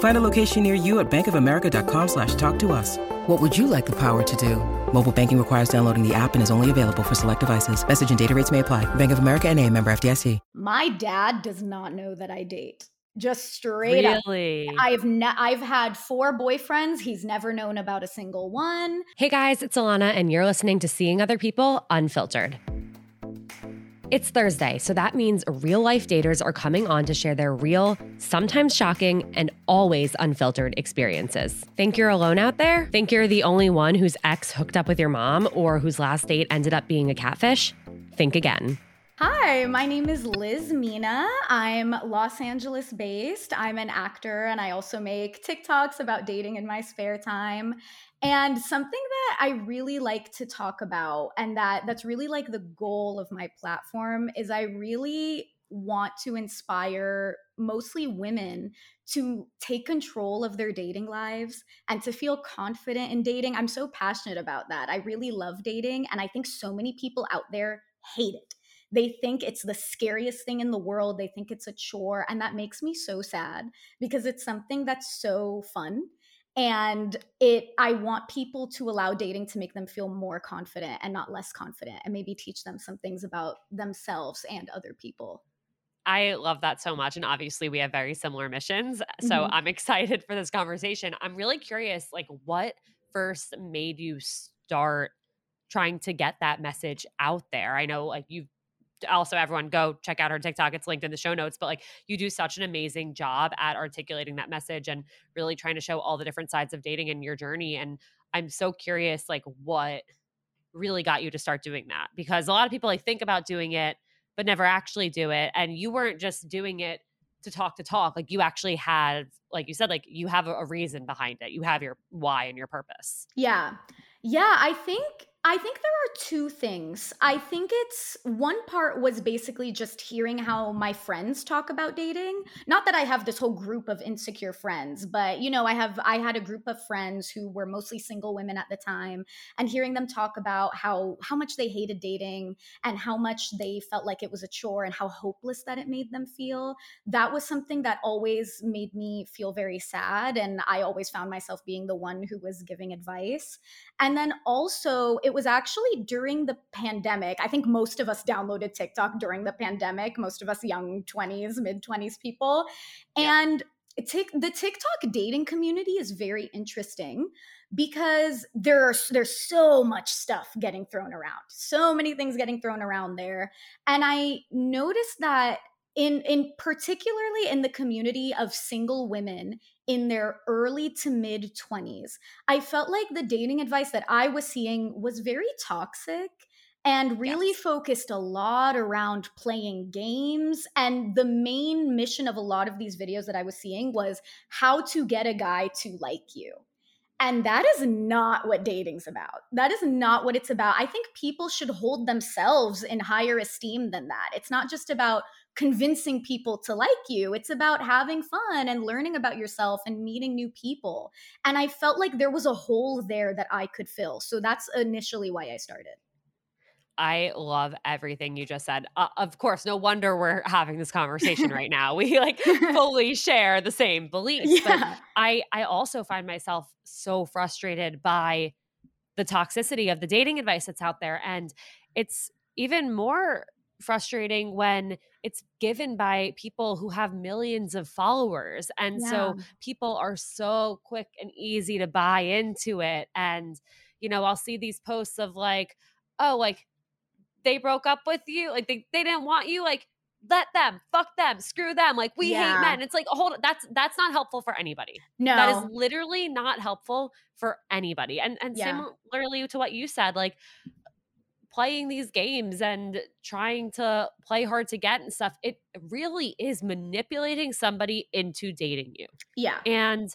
Find a location near you at bankofamerica.com/talktous. What would you like the power to do? Mobile banking requires downloading the app and is only available for select devices. Message and data rates may apply. Bank of America NA, member FDIC. My dad does not know that I date. Just straight up. Really? I've had 4 boyfriends. He's never known about a single one. Hey guys, it's Alana and you're listening to Seeing Other People Unfiltered. It's Thursday, so that means real-life daters are coming on to share their real, sometimes shocking, and always unfiltered experiences. Think you're alone out there? Think you're the only one whose ex hooked up with your mom or whose last date ended up being a catfish? Think again. Hi, my name is Liz Mina. I'm Los Angeles based. I'm an actor and I also make TikToks about dating in my spare time. And something that I really like to talk about and that's really like the goal of my platform is I really want to inspire mostly women to take control of their dating lives and to feel confident in dating. I'm so passionate about that. I really love dating and I think so many people out there hate it. They think it's the scariest thing in the world. They think it's a chore. And that makes me so sad because it's something that's so fun. And I want people to allow dating to make them feel more confident and not less confident and maybe teach them some things about themselves and other people. I love that so much. And obviously we have very similar missions. So mm-hmm. I'm excited for this conversation. I'm really curious, like what first made you start trying to get that message out there? I know like also, everyone go check out her TikTok. It's linked in the show notes, but like you do such an amazing job at articulating that message and really trying to show all the different sides of dating and your journey. And I'm so curious, like what really got you to start doing that? Because a lot of people like think about doing it, but never actually do it. And you weren't just doing it to talk. Like you actually had, like you said, like you have a reason behind it. You have your why and your purpose. Yeah. Yeah. I think there are two things. I think it's one part was basically just hearing how my friends talk about dating. Not that I have this whole group of insecure friends, but you know, I had a group of friends who were mostly single women at the time and hearing them talk about how much they hated dating and how much they felt like it was a chore and how hopeless that it made them feel. That was something that always made me feel very sad. And I always found myself being the one who was giving advice. And then also it was actually during the pandemic. I think most of us downloaded TikTok during the pandemic, most of us young 20s, mid 20s people. Yeah. And the TikTok dating community is very interesting because there's so much stuff getting thrown around, so many things getting thrown around there. And I noticed that in particularly in the community of single women in their early to mid 20s, I felt like the dating advice that I was seeing was very toxic and really focused a lot around playing games. And the main mission of a lot of these videos that I was seeing was how to get a guy to like you. And that is not what dating's about. That is not what it's about. I think people should hold themselves in higher esteem than that. It's not just about convincing people to like you. It's about having fun and learning about yourself and meeting new people. And I felt like there was a hole there that I could fill. So that's initially why I started. I love everything you just said. Of course, no wonder we're having this conversation right now. We fully share the same beliefs. Yeah. But I also find myself so frustrated by the toxicity of the dating advice that's out there. And it's even more frustrating when it's given by people who have millions of followers. And so people are so quick and easy to buy into it. And, you know, I'll see these posts of like, oh, like, they broke up with you. Like they didn't want you. Like let them, fuck them, screw them. Like we hate men. It's like, hold on. That's not helpful for anybody. No, that is literally not helpful for anybody. And similarly to what you said, like playing these games and trying to play hard to get and stuff, it really is manipulating somebody into dating you. Yeah. And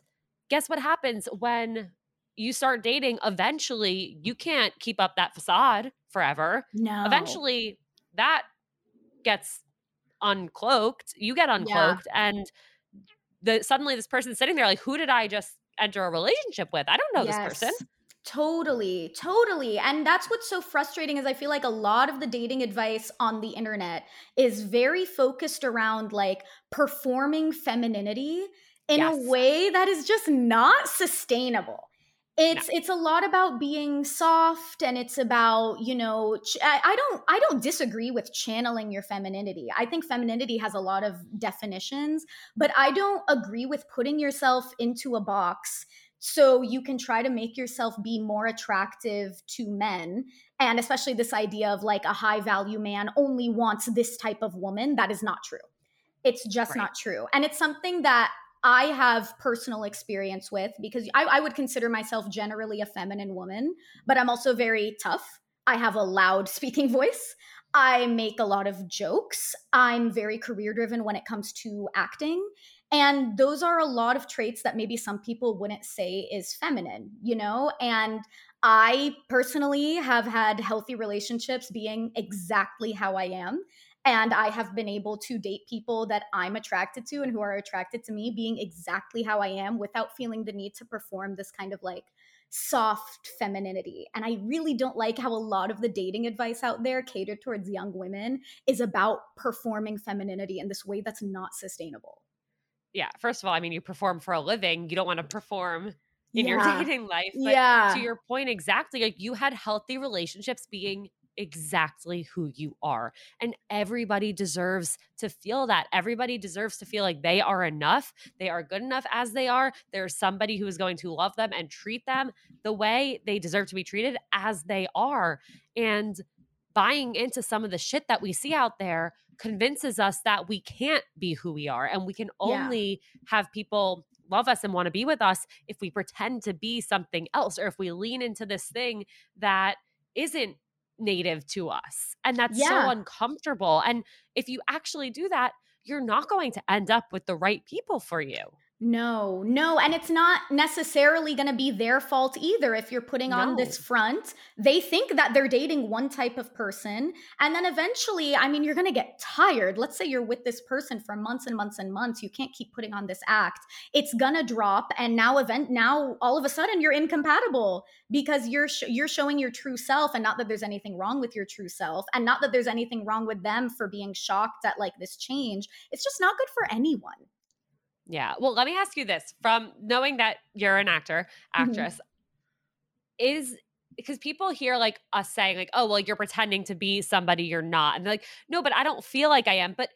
guess what happens when you start dating? Eventually you can't keep up that facade forever. No. Eventually that gets uncloaked. You get uncloaked and suddenly this person's sitting there like, who did I just enter a relationship with? I don't know this person. Totally. And that's what's so frustrating is I feel like a lot of the dating advice on the internet is very focused around like performing femininity in a way that is just not sustainable. It's a lot about being soft, and it's about, you know, I don't disagree with channeling your femininity. I think femininity has a lot of definitions, but I don't agree with putting yourself into a box so you can try to make yourself be more attractive to men. And especially this idea of like a high value man only wants this type of woman. That is not true. It's just not true. And it's something that I have personal experience with, because I would consider myself generally a feminine woman, but I'm also very tough. I have a loud speaking voice. I make a lot of jokes. I'm very career driven when it comes to acting. And those are a lot of traits that maybe some people wouldn't say is feminine, you know? And I personally have had healthy relationships being exactly how I am. And I have been able to date people that I'm attracted to and who are attracted to me being exactly how I am without feeling the need to perform this kind of like soft femininity. And I really don't like how a lot of the dating advice out there catered towards young women is about performing femininity in this way that's not sustainable. Yeah. First of all, I mean, you perform for a living. You don't want to perform in your dating life. But to your point, exactly. Like you had healthy relationships being exactly who you are. And everybody deserves to feel that. Everybody deserves to feel like they are enough. They are good enough as they are. There's somebody who is going to love them and treat them the way they deserve to be treated as they are. And buying into some of the shit that we see out there convinces us that we can't be who we are. And we can only have people love us and want to be with us if we pretend to be something else, or if we lean into this thing that isn't native to us. And that's so uncomfortable. And if you actually do that, you're not going to end up with the right people for you. No. And it's not necessarily going to be their fault either. If you're putting on this front, they think that they're dating one type of person. And then eventually, I mean, you're going to get tired. Let's say you're with this person for months and months and months. You can't keep putting on this act. It's going to drop. And now all of a sudden you're incompatible because you're showing your true self, and not that there's anything wrong with your true self, and not that there's anything wrong with them for being shocked at like this change. It's just not good for anyone. Yeah. Well, let me ask you this, from knowing that you're an actress, is because people hear like us saying like, oh, well, you're pretending to be somebody you're not. And they're like, no, but I don't feel like I am. But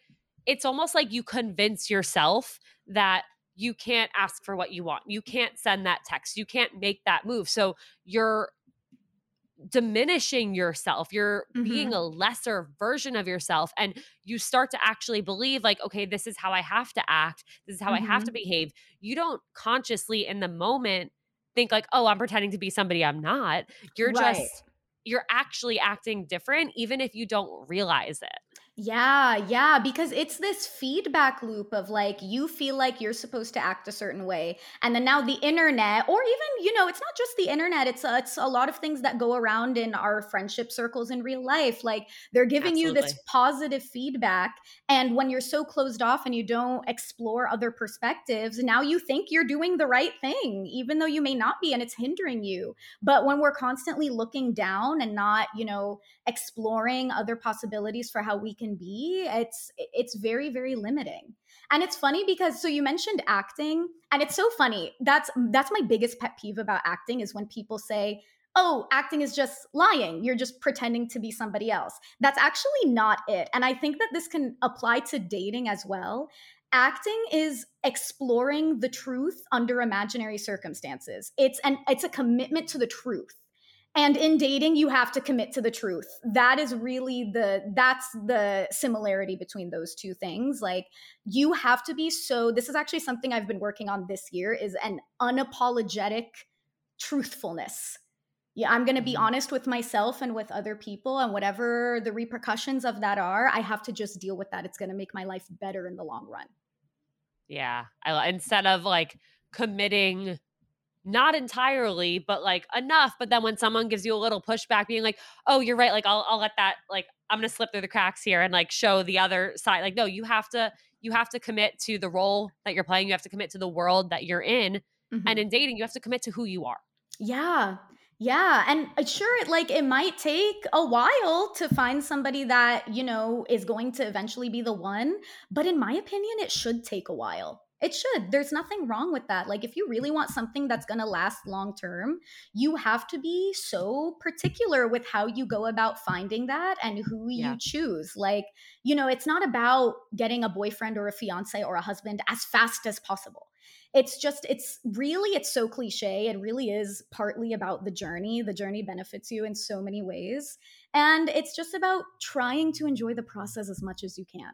it's almost like you convince yourself that you can't ask for what you want. You can't send that text. You can't make that move. So you're diminishing yourself. You're being a lesser version of yourself. And you start to actually believe like, okay, this is how I have to act. This is how I have to behave. You don't consciously in the moment think like, oh, I'm pretending to be somebody I'm not. You're actually acting different, even if you don't realize it. Yeah, because it's this feedback loop of like, you feel like you're supposed to act a certain way. And then now the internet, or even, it's not just the internet, it's a lot of things that go around in our friendship circles in real life. Like they're giving you this positive feedback. And when you're so closed off and you don't explore other perspectives, now you think you're doing the right thing, even though you may not be, and it's hindering you. But when we're constantly looking down and not, exploring other possibilities for how we can be, it's very, very limiting. And it's funny because, so you mentioned acting, and it's so funny. That's my biggest pet peeve about acting is when people say, oh, acting is just lying. You're just pretending to be somebody else. That's actually not it. And I think that this can apply to dating as well. Acting is exploring the truth under imaginary circumstances. It's a commitment to the truth. And in dating, you have to commit to the truth. That is really that's the similarity between those two things. Like you have to be this is actually something I've been working on this year is an unapologetic truthfulness. Yeah, I'm going to be honest with myself and with other people, and whatever the repercussions of that are, I have to just deal with that. It's going to make my life better in the long run. Yeah. Instead of like committing not entirely, but like enough. But then when someone gives you a little pushback being like, oh, you're right. Like I'll let that, like, I'm going to slip through the cracks here and like show the other side. Like, no, you have to commit to the role that you're playing. You have to commit to the world that you're in. Mm-hmm. And in dating, you have to commit to who you are. Yeah. Yeah. And sure, it might take a while to find somebody that, is going to eventually be the one. But in my opinion, it should take a while. It should. There's nothing wrong with that. Like if you really want something that's going to last long term, you have to be so particular with how you go about finding that and who you choose. Like, it's not about getting a boyfriend or a fiance or a husband as fast as possible. It's so cliche. It really is partly about the journey. The journey benefits you in so many ways. And it's just about trying to enjoy the process as much as you can.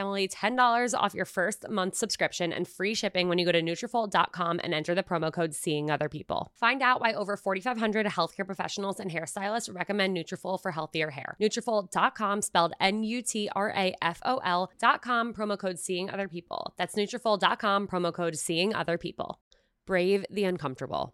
$10 off your first month subscription and free shipping when you go to Nutrafol.com and enter the promo code SeeingOtherPeople. Find out why over 4,500 healthcare professionals and hairstylists recommend Nutrafol for healthier hair. Nutrafol.com, spelled Nutrafol.com, promo code SeeingOtherPeople. That's Nutrafol.com, promo code SeeingOtherPeople. Brave the uncomfortable.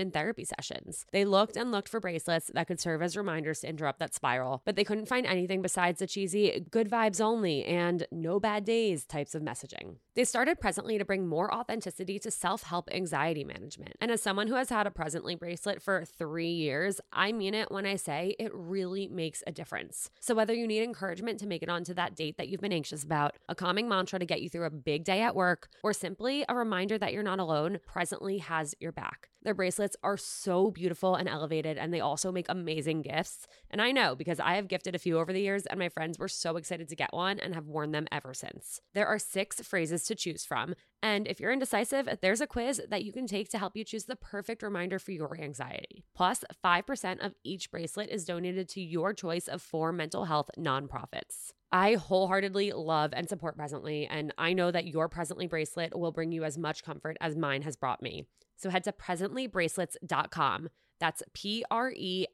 in therapy sessions. They looked and looked for bracelets that could serve as reminders to interrupt that spiral, but they couldn't find anything besides the cheesy good vibes only and no bad days types of messaging. They started Presently to bring more authenticity to self-help anxiety management. And as someone who has had a Presently bracelet for 3 years, I mean it when I say it really makes a difference. So whether you need encouragement to make it onto that date that you've been anxious about, a calming mantra to get you through a big day at work, or simply a reminder that you're not alone, Presently has your back. Their bracelets are so beautiful and elevated, and they also make amazing gifts. And I know because I have gifted a few over the years, and my friends were so excited to get one and have worn them ever since. There are 6 phrases to choose from. And if you're indecisive, there's a quiz that you can take to help you choose the perfect reminder for your anxiety. Plus, 5% of each bracelet is donated to your choice of 4 mental health nonprofits. I wholeheartedly love and support Presently, and I know that your Presently bracelet will bring you as much comfort as mine has brought me. So head to presentlybracelets.com. That's PRESENTLY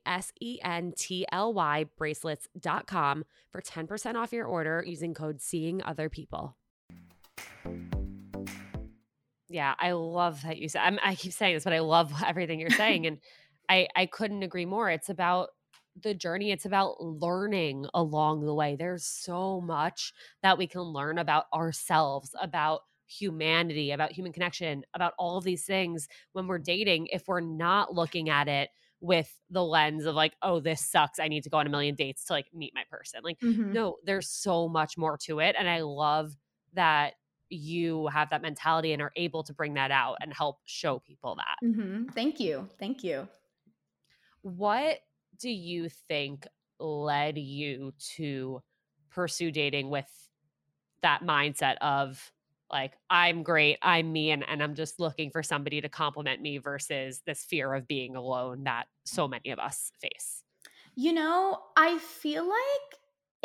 bracelets.com for 10% off your order using code Seeing Other People. Yeah, I love that you said. I keep saying this, but I love everything you're saying, and I couldn't agree more. It's about the journey. It's about learning along the way. There's so much that we can learn about ourselves, about humanity, about human connection, about all of these things when we're dating, if we're not looking at it with the lens of like, oh, this sucks, I need to go on a million dates to like meet my person. Like, no, there's so much more to it. And I love that you have that mentality and are able to bring that out and help show people that. Thank you. Thank you. What do you think led you to pursue dating with that mindset of like, I'm great, I'm me, and I'm just looking for somebody to compliment me versus this fear of being alone that so many of us face? You know, I feel like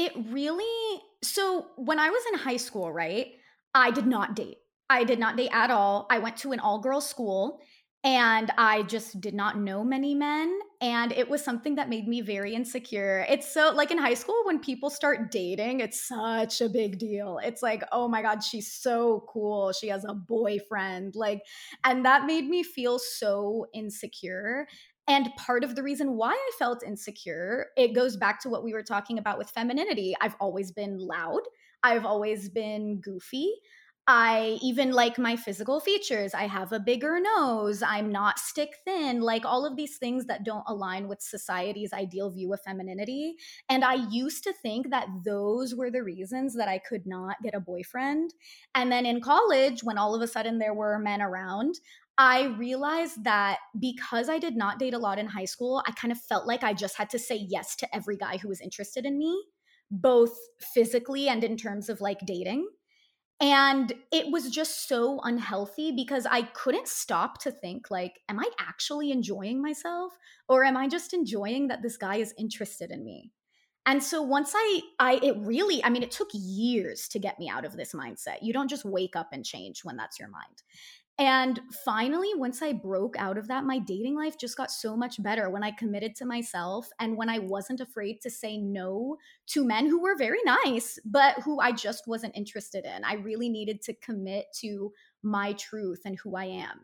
it really – so when I was in high school, right, I did not date. I did not date at all. I went to an all-girls school and I just did not know many men. And it was something that made me very insecure. It's so like in high school, when people start dating, it's such a big deal. It's like, oh my God, she's so cool. She has a boyfriend. Like, and that made me feel so insecure. And part of the reason why I felt insecure, it goes back to what we were talking about with femininity. I've always been loud. I've always been goofy. I even like my physical features. I have a bigger nose. I'm not stick thin, like all of these things that don't align with society's ideal view of femininity. And I used to think that those were the reasons that I could not get a boyfriend. And then in college, when all of a sudden there were men around, I realized that because I did not date a lot in high school, I kind of felt like I just had to say yes to every guy who was interested in me, both physically and in terms of like dating. And it was just so unhealthy because I couldn't stop to think like, am I actually enjoying myself, or am I just enjoying that this guy is interested in me? And so once it took years to get me out of this mindset. You don't just wake up and change when that's your mind. And finally, once I broke out of that, my dating life just got so much better when I committed to myself and when I wasn't afraid to say no to men who were very nice, but who I just wasn't interested in. I really needed to commit to my truth and who I am.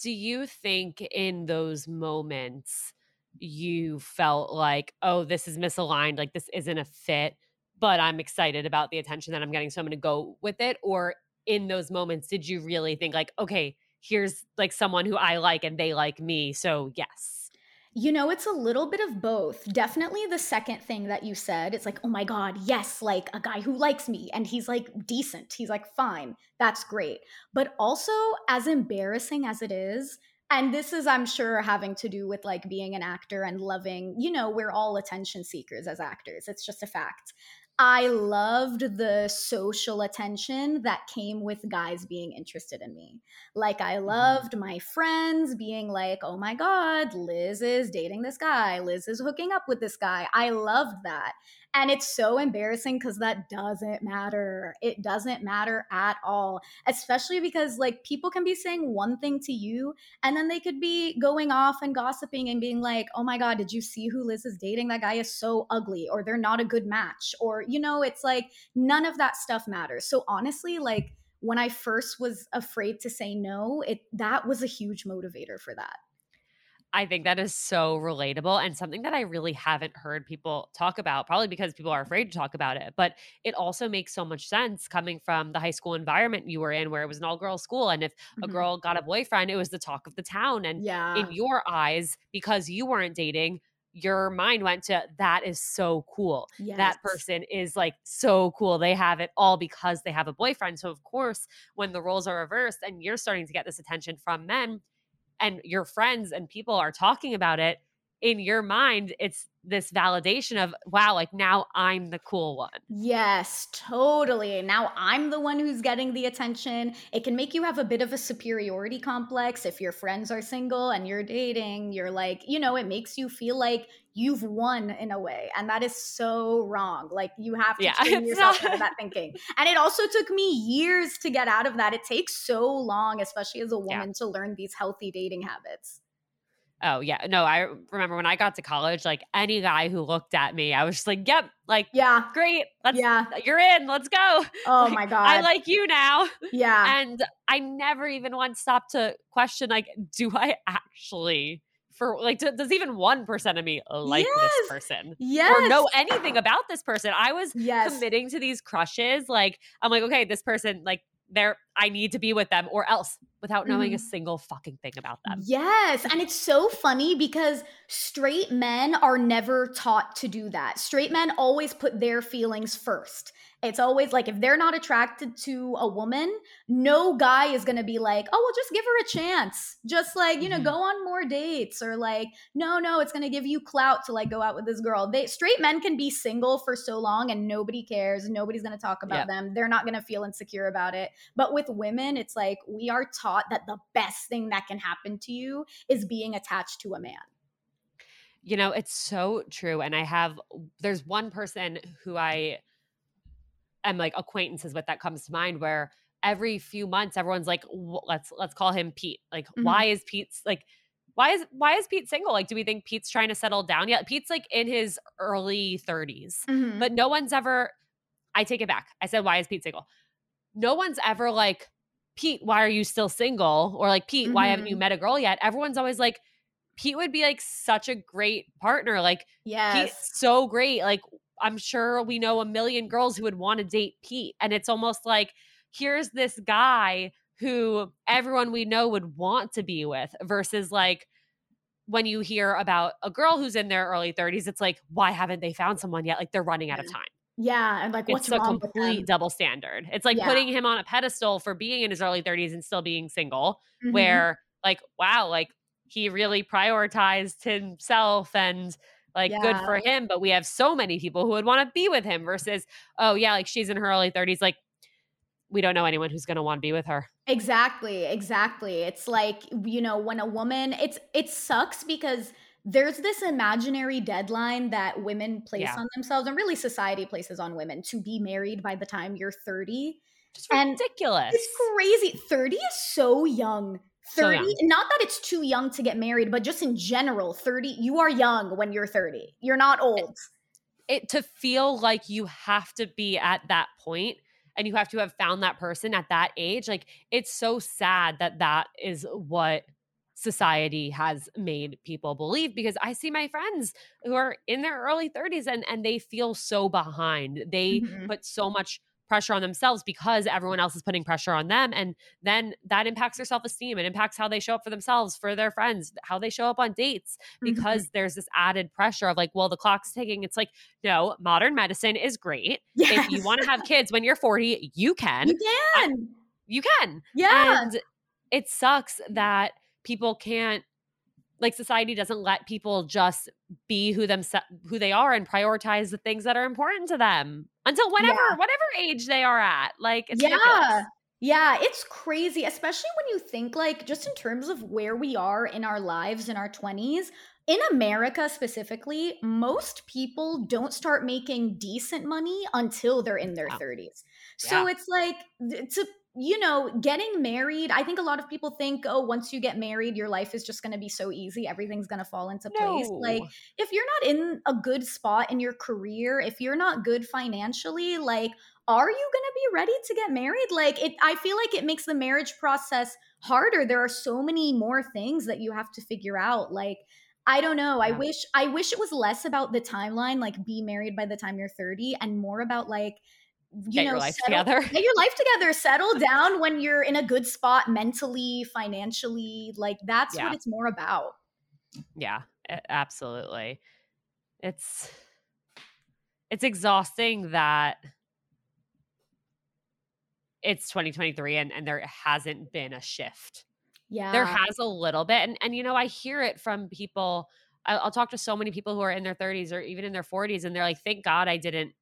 Do you think in those moments you felt like, oh, this is misaligned, like this isn't a fit, but I'm excited about the attention that I'm getting, so I'm going to go with it? Or in those moments, did you really think like, okay, here's like someone who I like and they like me, so yes? You know, it's a little bit of both. Definitely the second thing that you said, it's like, oh my God, yes, like a guy who likes me and he's like decent. He's like, fine, that's great. But also, as embarrassing as it is, and this is, I'm sure, having to do with like being an actor and loving, you know, we're all attention seekers as actors. It's just a fact. I loved the social attention that came with guys being interested in me. Like, I loved my friends being like, oh my God, Liz is dating this guy. Liz is hooking up with this guy. I loved that. And it's so embarrassing because that doesn't matter. It doesn't matter at all, especially because like people can be saying one thing to you and then they could be going off and gossiping and being like, oh my God, did you see who Liz is dating? That guy is so ugly, or they're not a good match, or, you know, it's like none of that stuff matters. So honestly, like when I first was afraid to say no, that was a huge motivator for that. I think that is so relatable and something that I really haven't heard people talk about, probably because people are afraid to talk about it. But it also makes so much sense coming from the high school environment you were in, where it was an all-girls school. And if a girl got a boyfriend, it was the talk of the town. And in your eyes, because you weren't dating, your mind went to, that is so cool. Yes. That person is like so cool. They have it all because they have a boyfriend. So of course, when the roles are reversed and you're starting to get this attention from men, and your friends and people are talking about it, in your mind, it's this validation of, wow, like now I'm the cool one. Yes, totally. Now I'm the one who's getting the attention. It can make you have a bit of a superiority complex. If your friends are single and you're dating, you're like, you know, it makes you feel like you've won in a way. And that is so wrong. Like you have to train yourself out of that thinking. And it also took me years to get out of that. It takes so long, especially as a woman, to learn these healthy dating habits. Oh, yeah. No, I remember when I got to college, like any guy who looked at me, I was just like, yep, like, great. Let's, you're in. Let's go. Oh, like, my God. I like you now. Yeah. And I never even once stopped to question, like, do I actually, for like, does even 1% of me like this person? Yes. Or know anything about this person? I was committing to these crushes. Like, I'm like, okay, this person, like, there, I need to be with them or else, without knowing a single fucking thing about them. Yes. And it's so funny because straight men are never taught to do that. Straight men always put their feelings first. It's always like, if they're not attracted to a woman, no guy is going to be like, oh, well, just give her a chance. Just like, you know, go on more dates, or like, no, it's going to give you clout to like go out with this girl. Straight men can be single for so long and nobody cares. Nobody's going to talk about them. They're not going to feel insecure about it. But with women, it's like, we are taught that the best thing that can happen to you is being attached to a man. You know, it's so true. And there's one person who I'm like acquaintances with that comes to mind, where every few months everyone's like, let's call him Pete. Like, why is Pete single? Like, do we think Pete's trying to settle down yet? Pete's like in his early 30s, but no one's ever. I take it back. I said, why is Pete single? No one's ever like, Pete, why are you still single? Or like, Pete, why haven't you met a girl yet? Everyone's always like, Pete would be like such a great partner. Like, Pete's so great. Like, I'm sure we know a million girls who would want to date Pete. And it's almost like, here's this guy who everyone we know would want to be with, versus like when you hear about a girl who's in their early 30s, it's like, why haven't they found someone yet? Like, they're running out of time. Yeah. And like, what's wrong with them? It's a complete double standard. It's like putting him on a pedestal for being in his early 30s and still being single, where like, wow, like he really prioritized himself and like good for him, but we have so many people who would want to be with him, versus, oh yeah, like she's in her early 30s. Like, we don't know anyone who's going to want to be with her. Exactly. It's like, you know, when a woman, it sucks because there's this imaginary deadline that women place on themselves, and really society places on women, to be married by the time you're 30. Just ridiculous. And it's crazy. 30 is so young. 30, so young. Not that it's too young to get married, but just in general, 30, you are young when you're 30. You're not old. It to feel like you have to be at that point and you have to have found that person at that age. Like, it's so sad that is what society has made people believe, because I see my friends who are in their early 30s and they feel so behind. They put so much pressure on themselves because everyone else is putting pressure on them. And then that impacts their self-esteem. It impacts how they show up for themselves, for their friends, how they show up on dates, because there's this added pressure of like, well, the clock's ticking. It's like, no, modern medicine is great. Yes. If you want to have kids when you're 40, you can. You can. Yeah. And it sucks that people can't, like, society doesn't let people just be who they are and prioritize the things that are important to them until whatever age they are at. Like, it's ridiculous. Yeah, it's crazy, especially when you think, like, just in terms of where we are in our lives in our 20s. In America specifically, most people don't start making decent money until they're in their 30s. So it's like, to you know, getting married, I think a lot of people think, oh, once you get married, your life is just going to be so easy. Everything's going to fall into place. Like, if you're not in a good spot in your career, if you're not good financially, like, are you going to be ready to get married? Like, I feel like it makes the marriage process harder. There are so many more things that you have to figure out. Like, I don't know. Yeah. I wish it was less about the timeline, like be married by the time you're 30, and more about like, get your life together, settle down when you're in a good spot mentally, financially. Like, that's what it's more about. Yeah, absolutely. It's exhausting that it's 2023 and there hasn't been a shift. Yeah. There has a little bit. And you know, I hear it from people. I'll talk to so many people who are in their 30s or even in their 40s, and they're like, thank God I didn't,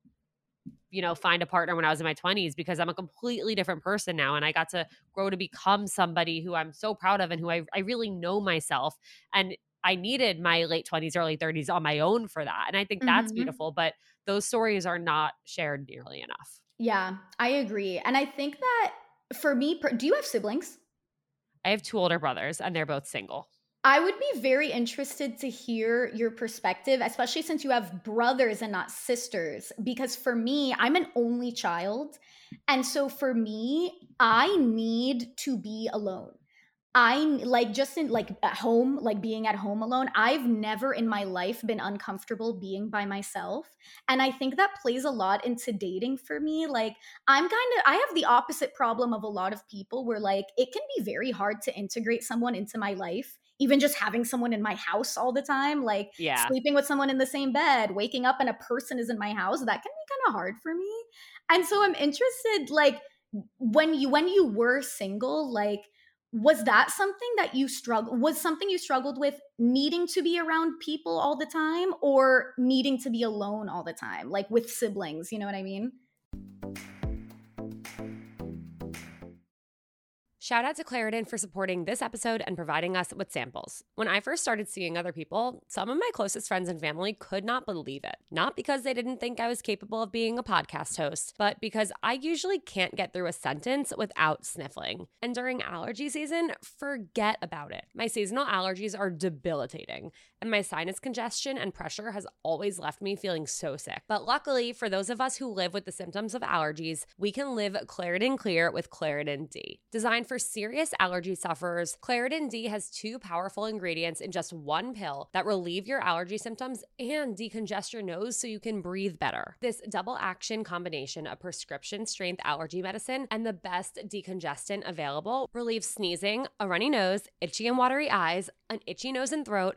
you know, find a partner when I was in my 20s, because I'm a completely different person now. And I got to grow to become somebody who I'm so proud of and who I really know myself. And I needed my late 20s, early 30s on my own for that. And I think that's beautiful, but those stories are not shared nearly enough. Yeah, I agree. And I think that for me, do you have siblings? I have two older brothers, and they're both single. I would be very interested to hear your perspective, especially since you have brothers and not sisters, because for me, I'm an only child. And so for me, I need to be alone. Being at home alone, I've never in my life been uncomfortable being by myself. And I think that plays a lot into dating for me. Like, I have the opposite problem of a lot of people where like, it can be very hard to integrate someone into my life. Even just having someone in my house all the time, like sleeping with someone in the same bed, waking up and a person is in my house, that can be kind of hard for me. And so I'm interested, like, when you were single, like, was that something that you struggled with, needing to be around people all the time or needing to be alone all the time, like with siblings, you know what I mean? Shout out to Claritin for supporting this episode and providing us with samples. When I first started seeing other people, some of my closest friends and family could not believe it. Not because they didn't think I was capable of being a podcast host, but because I usually can't get through a sentence without sniffling. And during allergy season, forget about it. My seasonal allergies are debilitating, and my sinus congestion and pressure has always left me feeling so sick. But luckily, for those of us who live with the symptoms of allergies, we can live Claritin Clear with Claritin-D. Designed for serious allergy sufferers, Claritin-D has two powerful ingredients in just one pill that relieve your allergy symptoms and decongest your nose so you can breathe better. This double-action combination of prescription-strength allergy medicine and the best decongestant available relieves sneezing, a runny nose, itchy and watery eyes, an itchy nose and throat,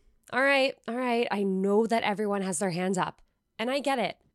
All right. I know that everyone has their hands up, and I get it.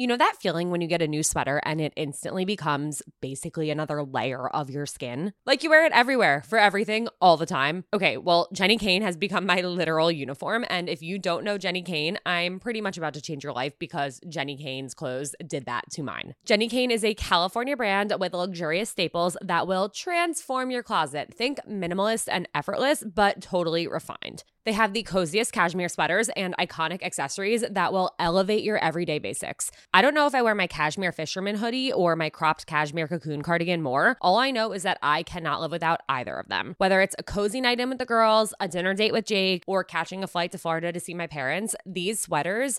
You know that feeling when you get a new sweater and it instantly becomes basically another layer of your skin? Like you wear it everywhere, for everything, all the time. Okay, well, Jenny Kane has become my literal uniform. And if you don't know Jenny Kane, I'm pretty much about to change your life because Jenny Kane's clothes did that to mine. Jenny Kane is a California brand with luxurious staples that will transform your closet. Think minimalist and effortless, but totally refined. They have the coziest cashmere sweaters and iconic accessories that will elevate your everyday basics. I don't know if I wear my cashmere fisherman hoodie or my cropped cashmere cocoon cardigan more. All I know is that I cannot live without either of them. Whether it's a cozy night in with the girls, a dinner date with Jake, or catching a flight to Florida to see my parents, these sweaters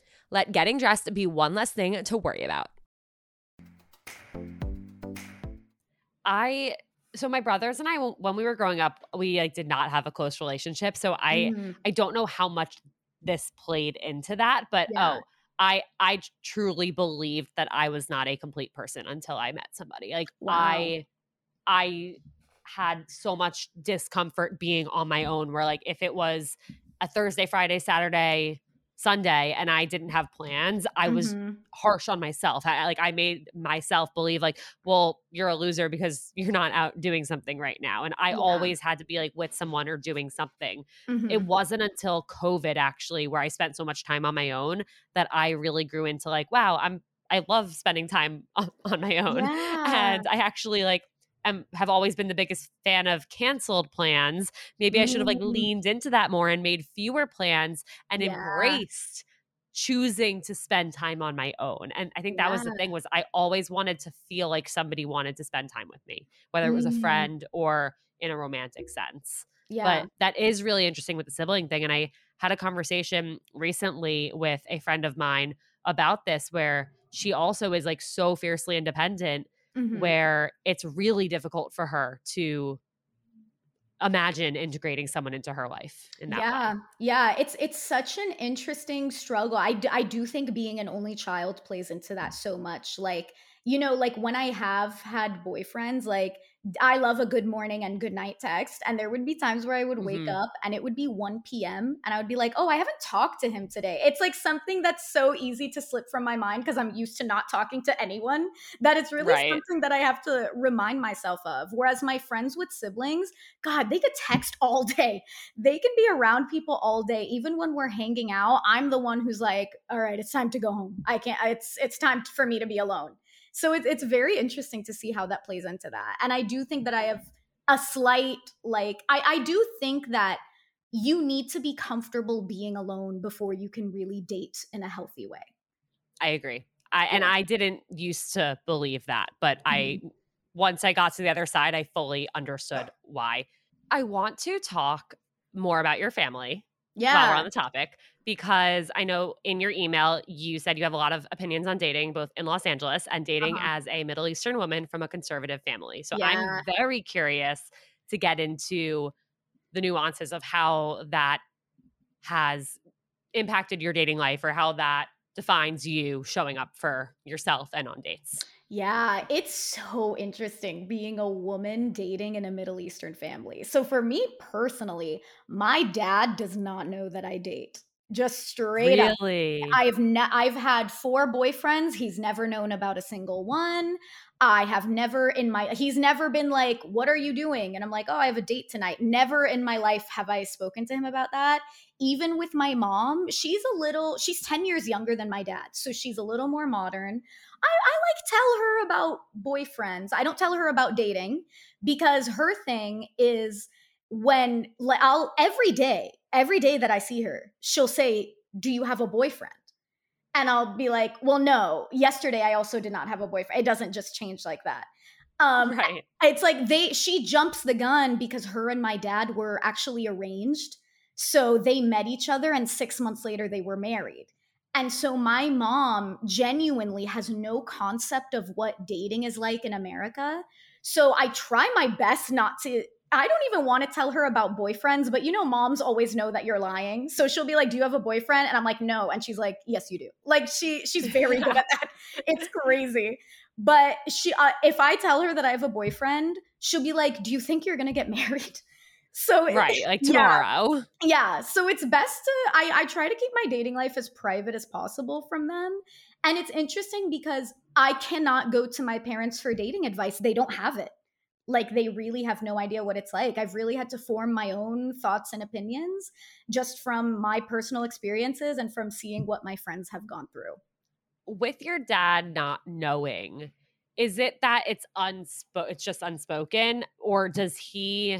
Let getting dressed be one less thing to worry about. So my brothers and I, when we were growing up, we did not have a close relationship. So I don't know how much this played into that, but I truly believed that I was not a complete person until I met somebody. I had so much discomfort being on my own where if it was a Thursday, Friday, Saturday, Sunday and I didn't have plans, I was harsh on myself. I made myself believe well, you're a loser because you're not out doing something right now. And I always had to be with someone or doing something. It wasn't until COVID actually where I spent so much time on my own that I really grew into wow, I love spending time on my own. Yeah. And I actually have always been the biggest fan of canceled plans. Maybe I should have leaned into that more and made fewer plans and embraced choosing to spend time on my own. And I think that was the thing, was I always wanted to feel like somebody wanted to spend time with me, whether it was a friend or in a romantic sense. Yeah. But that is really interesting with the sibling thing. And I had a conversation recently with a friend of mine about this, where she also is so fiercely independent. Where it's really difficult for her to imagine integrating someone into her life in that way. Yeah. It's such an interesting struggle. I do think being an only child plays into that so much. When I have had boyfriends, I love a good morning and good night text. And there would be times where I would wake up and it would be 1 p.m. and I would be like, oh, I haven't talked to him today. It's something that's so easy to slip from my mind because I'm used to not talking to anyone, that it's really something that I have to remind myself of. Whereas my friends with siblings, God, they could text all day. They can be around people all day. Even when we're hanging out, I'm the one who's all right, it's time to go home. I can't, it's time for me to be alone. So it's very interesting to see how that plays into that. And I do think that I have a slight, I do think that you need to be comfortable being alone before you can really date in a healthy way. I agree. And I didn't used to believe that, but once I got to the other side, I fully understood why. I want to talk more about your family while we're on the topic, because I know in your email, you said you have a lot of opinions on dating, both in Los Angeles and dating as a Middle Eastern woman from a conservative family. So I'm very curious to get into the nuances of how that has impacted your dating life or how that defines you showing up for yourself and on dates. Yeah, it's so interesting being a woman dating in a Middle Eastern family. So for me personally, my dad does not know that I date. Just straight up. I've had 4 boyfriends. He's never known about a single one. I have never in my, he's never been like, what are you doing? And I'm like, oh, I have a date tonight. Never in my life have I spoken to him about that. Even with my mom, she's 10 years younger than my dad. So she's a little more modern. I tell her about boyfriends. I don't tell her about dating because her thing is when every day that I see her, she'll say, do you have a boyfriend? And I'll be like, well, no, yesterday I also did not have a boyfriend. It doesn't just change like that. Right. It's like she jumps the gun because her and my dad were actually arranged. So they met each other and 6 months later they were married. And so my mom genuinely has no concept of what dating is like in America. So I try my best I don't even want to tell her about boyfriends, but moms always know that you're lying. So she'll be like, do you have a boyfriend? And I'm like, no. And she's like, yes, you do. Like she's very good at that. It's crazy. But if I tell her that I have a boyfriend, she'll be like, do you think you're going to get married? So tomorrow. Yeah. So it's best to, I try to keep my dating life as private as possible from them. And it's interesting because I cannot go to my parents for dating advice. They don't have it. Like they really have no idea what it's like. I've really had to form my own thoughts and opinions just from my personal experiences and from seeing what my friends have gone through. With your dad not knowing, is it that it's just unspoken, or does he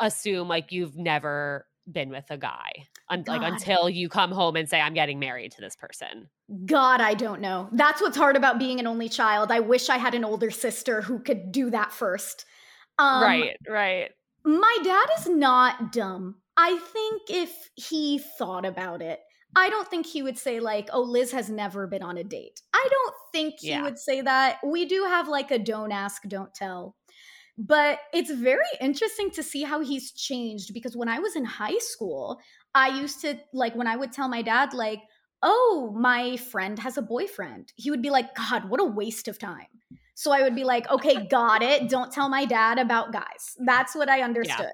assume like you've never been with a guy until you come home and say, I'm getting married to this person? God, I don't know. That's what's hard about being an only child. I wish I had an older sister who could do that first. Right. My dad is not dumb. I think if he thought about it, I don't think he would say like, oh, Liz has never been on a date. I don't think he would say that. We do have like a don't ask, don't tell. But it's very interesting to see how he's changed, because when I was in high school, I used to like, when I would tell my dad like, oh, my friend has a boyfriend, he would be like, God, what a waste of time. So I would be like, okay, got it. Don't tell my dad about guys. That's what I understood.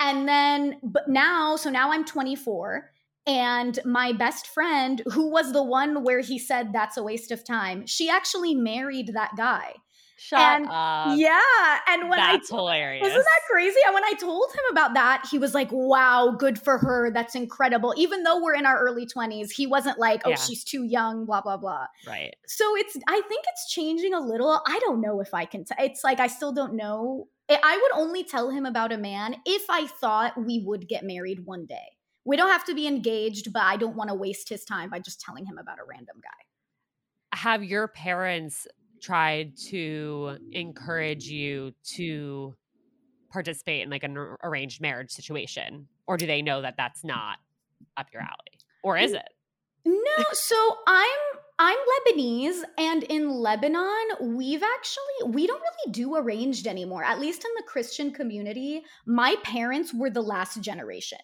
Yeah. Now I'm 24 and my best friend, who was the one where he said, that's a waste of time, she actually married that guy. Shut up. Yeah. And that's hilarious. Isn't that crazy? And when I told him about that, he was like, wow, good for her. That's incredible. Even though we're in our early 20s, he wasn't like, oh, she's too young, blah, blah, blah. Right. So I think it's changing a little. I don't know if I can, it's like, I still don't know. I would only tell him about a man if I thought we would get married one day. We don't have to be engaged, but I don't want to waste his time by just telling him about a random guy. Have your parents tried to encourage you to participate in like an arranged marriage situation, or do they know that that's not up your alley, or is it? No. So I'm Lebanese, and in Lebanon, we don't really do arranged anymore. At least in the Christian community, my parents were the last generation.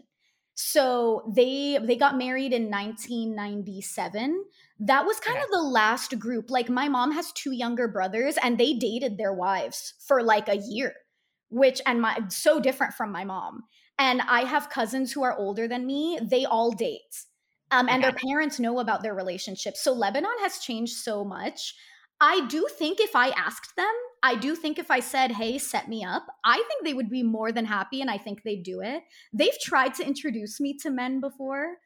So they got married in 1997. That was kind of the last group. Like my mom has 2 younger brothers and they dated their wives for like a year, so different from my mom. And I have cousins who are older than me. They all date. And their parents know about their relationship. So Lebanon has changed so much. I do think if I asked them, if I said, hey, set me up, I think they would be more than happy, and I think they'd do it. They've tried to introduce me to men before,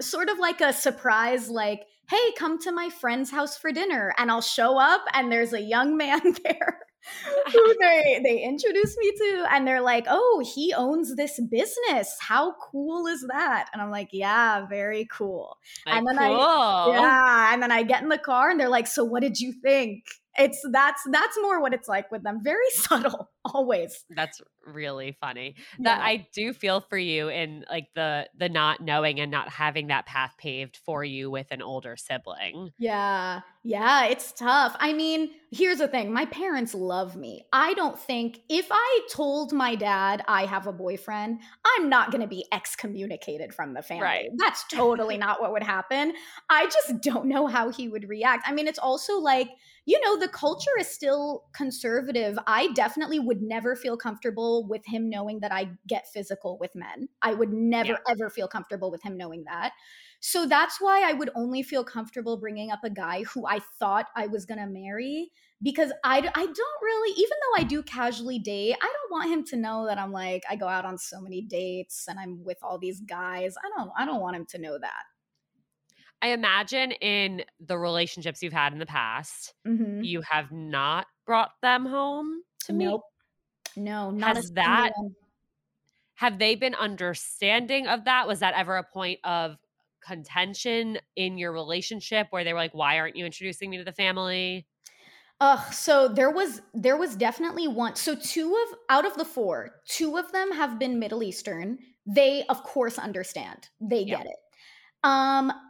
sort of like a surprise, like, hey, come to my friend's house for dinner, and I'll show up and there's a young man there who they introduce me to, and they're like, oh, he owns this business. How cool is that? And I'm like, yeah, very cool. And then I get in the car and they're like, so what did you think? That's more what it's like with them. Very subtle, always. That's really funny. Yeah. That I do feel for you in like the not knowing and not having that path paved for you with an older sibling. Yeah. Yeah, it's tough. I mean, here's the thing. My parents love me. I don't think if I told my dad I have a boyfriend, I'm not going to be excommunicated from the family. Right. That's totally not what would happen. I just don't know how he would react. I mean, it's also like, you know, the culture is still conservative. I definitely would never feel comfortable with him knowing that I get physical with men. I would never, ever feel comfortable with him knowing that. So that's why I would only feel comfortable bringing up a guy who I thought I was going to marry, because I don't really, even though I do casually date, I don't want him to know that I'm like, I go out on so many dates and I'm with all these guys. I don't want him to know that. I imagine in the relationships you've had in the past, you have not brought them home to me. No, not as that. Have they been understanding of that? Was that ever a point of contention in your relationship where they were like, why aren't you introducing me to the family? So there was definitely one. So out of the four, two of them have been Middle Eastern. They, of course, understand. They get it.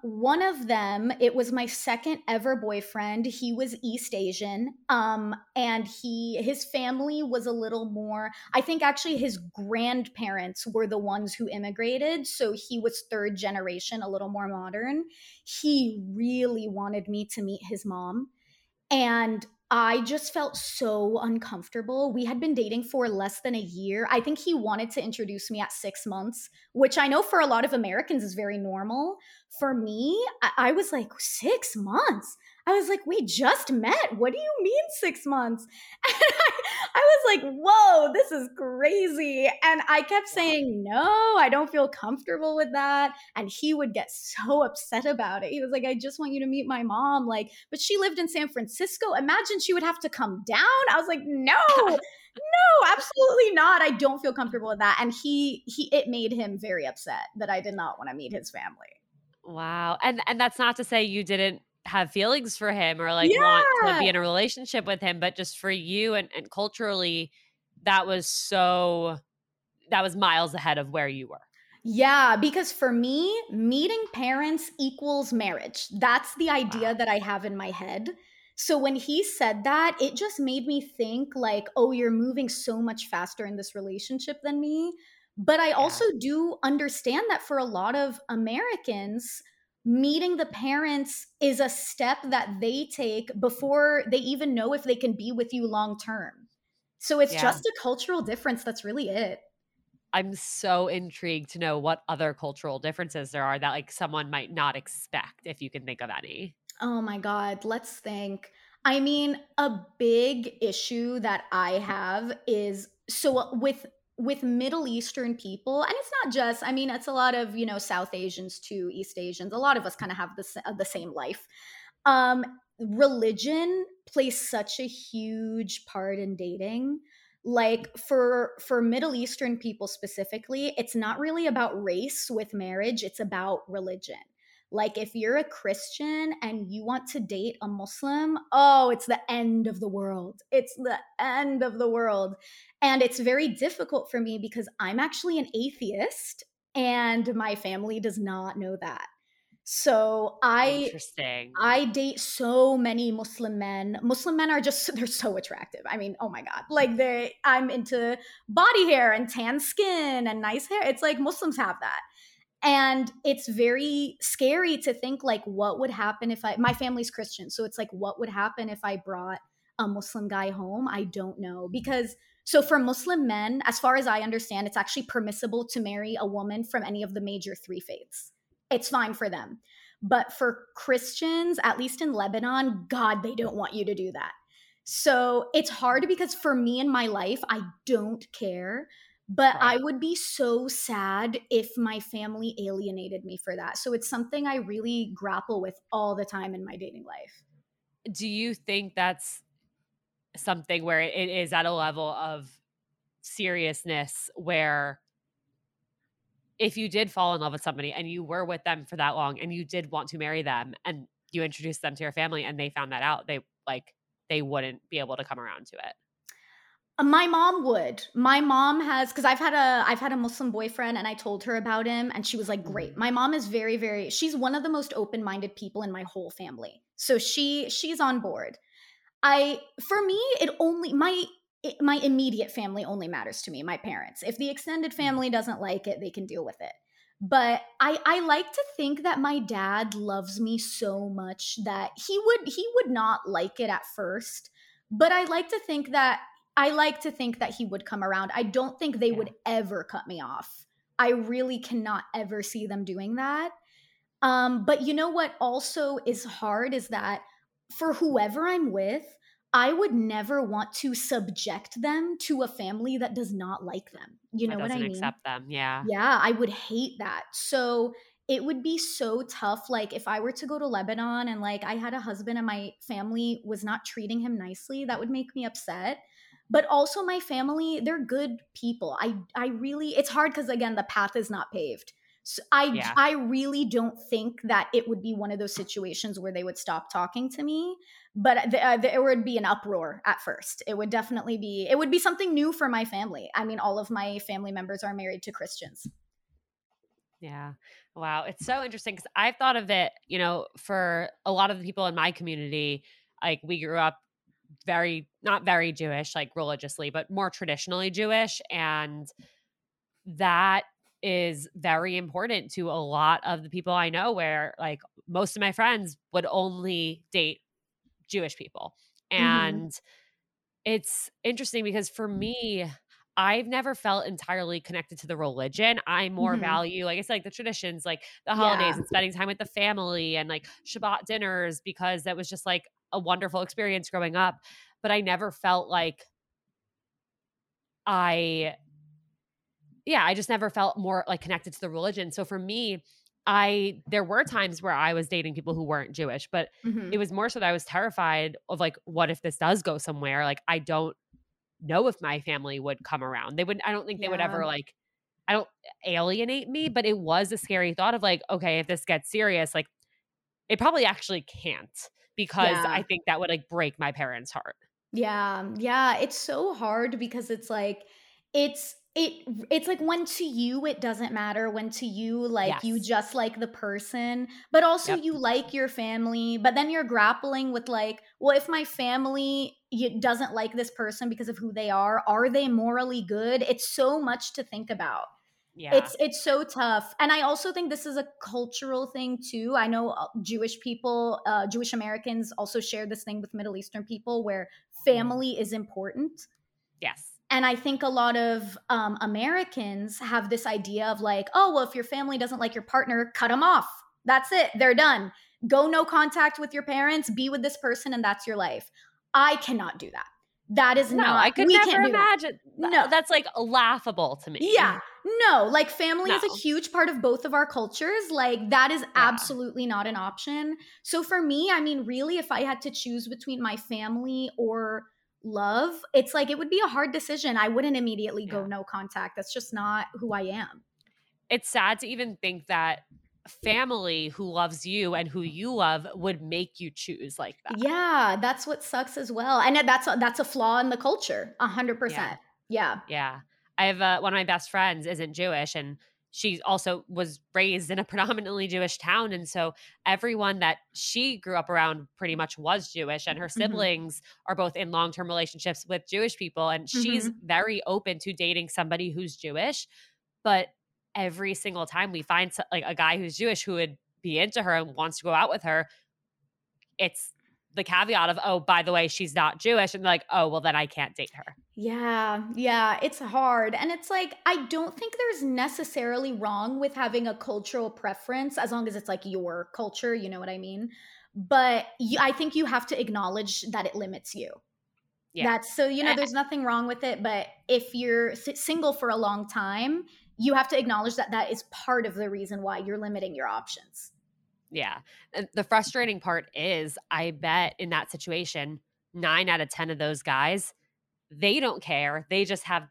One of them, it was my second ever boyfriend. He was East Asian. And his family was a little more, I think actually his grandparents were the ones who immigrated. So he was third generation, a little more modern. He really wanted me to meet his mom. And I just felt so uncomfortable. We had been dating for less than a year. I think he wanted to introduce me at 6 months, which I know for a lot of Americans is very normal. For me, I was like, 6 months? I was like, we just met. What do you mean 6 months? And I was like, whoa, this is crazy. And I kept saying, no, I don't feel comfortable with that. And he would get so upset about it. He was like, I just want you to meet my mom. Like, but she lived in San Francisco. Imagine she would have to come down. I was like, no, absolutely not. I don't feel comfortable with that. And it made him very upset that I did not want to meet his family. Wow. And that's not to say you didn't have feelings for him or like want to be in a relationship with him, but just for you and culturally, that was miles ahead of where you were. Yeah, because for me, meeting parents equals marriage. That's the idea that I have in my head. So when he said that, it just made me think like, oh, you're moving so much faster in this relationship than me. But I also do understand that for a lot of Americans, meeting the parents is a step that they take before they even know if they can be with you long term. So it's just a cultural difference. That's really it. I'm so intrigued to know what other cultural differences there are that like someone might not expect, if you can think of any. Oh my God, let's think. I mean, a big issue that I have is with Middle Eastern people, and it's not just, I mean, it's a lot of, you know, South Asians too, East Asians. A lot of us kind of have the same life. Religion plays such a huge part in dating. Like for Middle Eastern people specifically, it's not really about race with marriage. It's about religion. Like if you're a Christian and you want to date a Muslim, oh, it's the end of the world. It's the end of the world. And it's very difficult for me because I'm actually an atheist and my family does not know that. So I date so many Muslim men. Muslim men are just, they're so attractive. I mean, oh my God. Like I'm into body hair and tan skin and nice hair. It's like Muslims have that. And it's very scary to think like, what would happen if my family's Christian. So it's like, what would happen if I brought a Muslim guy home? I don't know. Because so for Muslim men, as far as I understand, it's actually permissible to marry a woman from any of the major 3 faiths. It's fine for them. But for Christians, at least in Lebanon, God, they don't want you to do that. So it's hard because for me in my life, I don't care. But I would be so sad if my family alienated me for that. So it's something I really grapple with all the time in my dating life. Do you think that's something where it is at a level of seriousness where if you did fall in love with somebody and you were with them for that long and you did want to marry them and you introduced them to your family and they found that out, they like they wouldn't be able to come around to it? My mom would. My mom has, because I've had a Muslim boyfriend and I told her about him and she was like, great. My mom is very, very, she's one of the most open-minded people in my whole family. So she's on board. For me, my immediate family only matters to me, my parents. If the extended family doesn't like it, they can deal with it. But I like to think that my dad loves me so much that he would not like it at first, but I like to think that he would come around. I don't think they would ever cut me off. I really cannot ever see them doing that. But you know what also is hard is that for whoever I'm with, I would never want to subject them to a family that does not like them. You know what I mean? Doesn't accept them, yeah. Yeah, I would hate that. So it would be so tough. Like if I were to go to Lebanon and like I had a husband and my family was not treating him nicely, that would make me upset. But also my family, they're good people. I really, it's hard because again, the path is not paved. So I really don't think that it would be one of those situations where they would stop talking to me, but there would be an uproar at first. It would be something new for my family. I mean, all of my family members are married to Christians. Yeah. Wow. It's so interesting because I've thought of it, you know, for a lot of the people in my community, like we grew up not very Jewish, like religiously, but more traditionally Jewish. And that is very important to a lot of the people I know where like most of my friends would only date Jewish people. And it's interesting because for me, I've never felt entirely connected to the religion. I more value, like I said, like the traditions, like the holidays and spending time with the family and like Shabbat dinners, because that was just like a wonderful experience growing up, but I never felt like I just never felt more like connected to the religion. So for me, there were times where I was dating people who weren't Jewish, but it was more so that I was terrified of like, what if this does go somewhere? Like, I don't know if my family would come around. They wouldn't, I don't think they would ever like, I don't alienate me, but it was a scary thought of like, okay, if this gets serious, like it probably actually can't. Because I think that would like break my parents' heart. Yeah. It's so hard because it's like, it's like when to you, it doesn't matter when to you, like you just like the person, but also you like your family, but then you're grappling with like, well, if my family doesn't like this person because of who they are they morally good? It's so much to think about. Yeah. It's so tough. And I also think this is a cultural thing too. I know Jewish people, Jewish Americans also share this thing with Middle Eastern people where family is important. Yes. And I think a lot of Americans have this idea of like, oh, well, if your family doesn't like your partner, cut them off. That's it. They're done. Go no contact with your parents, be with this person, and that's your life. I cannot do that. That is not. I could never imagine. That. No, that's like laughable to me. Yeah. No, like family is a huge part of both of our cultures. Like that is absolutely not an option. So for me, I mean, really, if I had to choose between my family or love, it's like it would be a hard decision. I wouldn't immediately go no contact. That's just not who I am. It's sad to even think that family who loves you and who you love would make you choose like that. Yeah, that's what sucks as well. And that's a flaw in the culture, 100%. Yeah. I have one of my best friends isn't Jewish, and she also was raised in a predominantly Jewish town. And so everyone that she grew up around pretty much was Jewish, and her siblings are both in long-term relationships with Jewish people. And she's very open to dating somebody who's Jewish, but every single time we find like a guy who's Jewish who would be into her and wants to go out with her, it's the caveat of, oh, by the way, she's not Jewish. And like, oh, well, then I can't date her. Yeah. It's hard. And it's like, I don't think there's necessarily wrong with having a cultural preference as long as it's like your culture, you know what I mean? But I think you have to acknowledge that it limits you. Yeah. That's so, you know, there's nothing wrong with it. But if you're single for a long time, you have to acknowledge that that is part of the reason why you're limiting your options. Yeah. And the frustrating part is I bet in that situation, 9 out of 10 of those guys, they don't care. They just have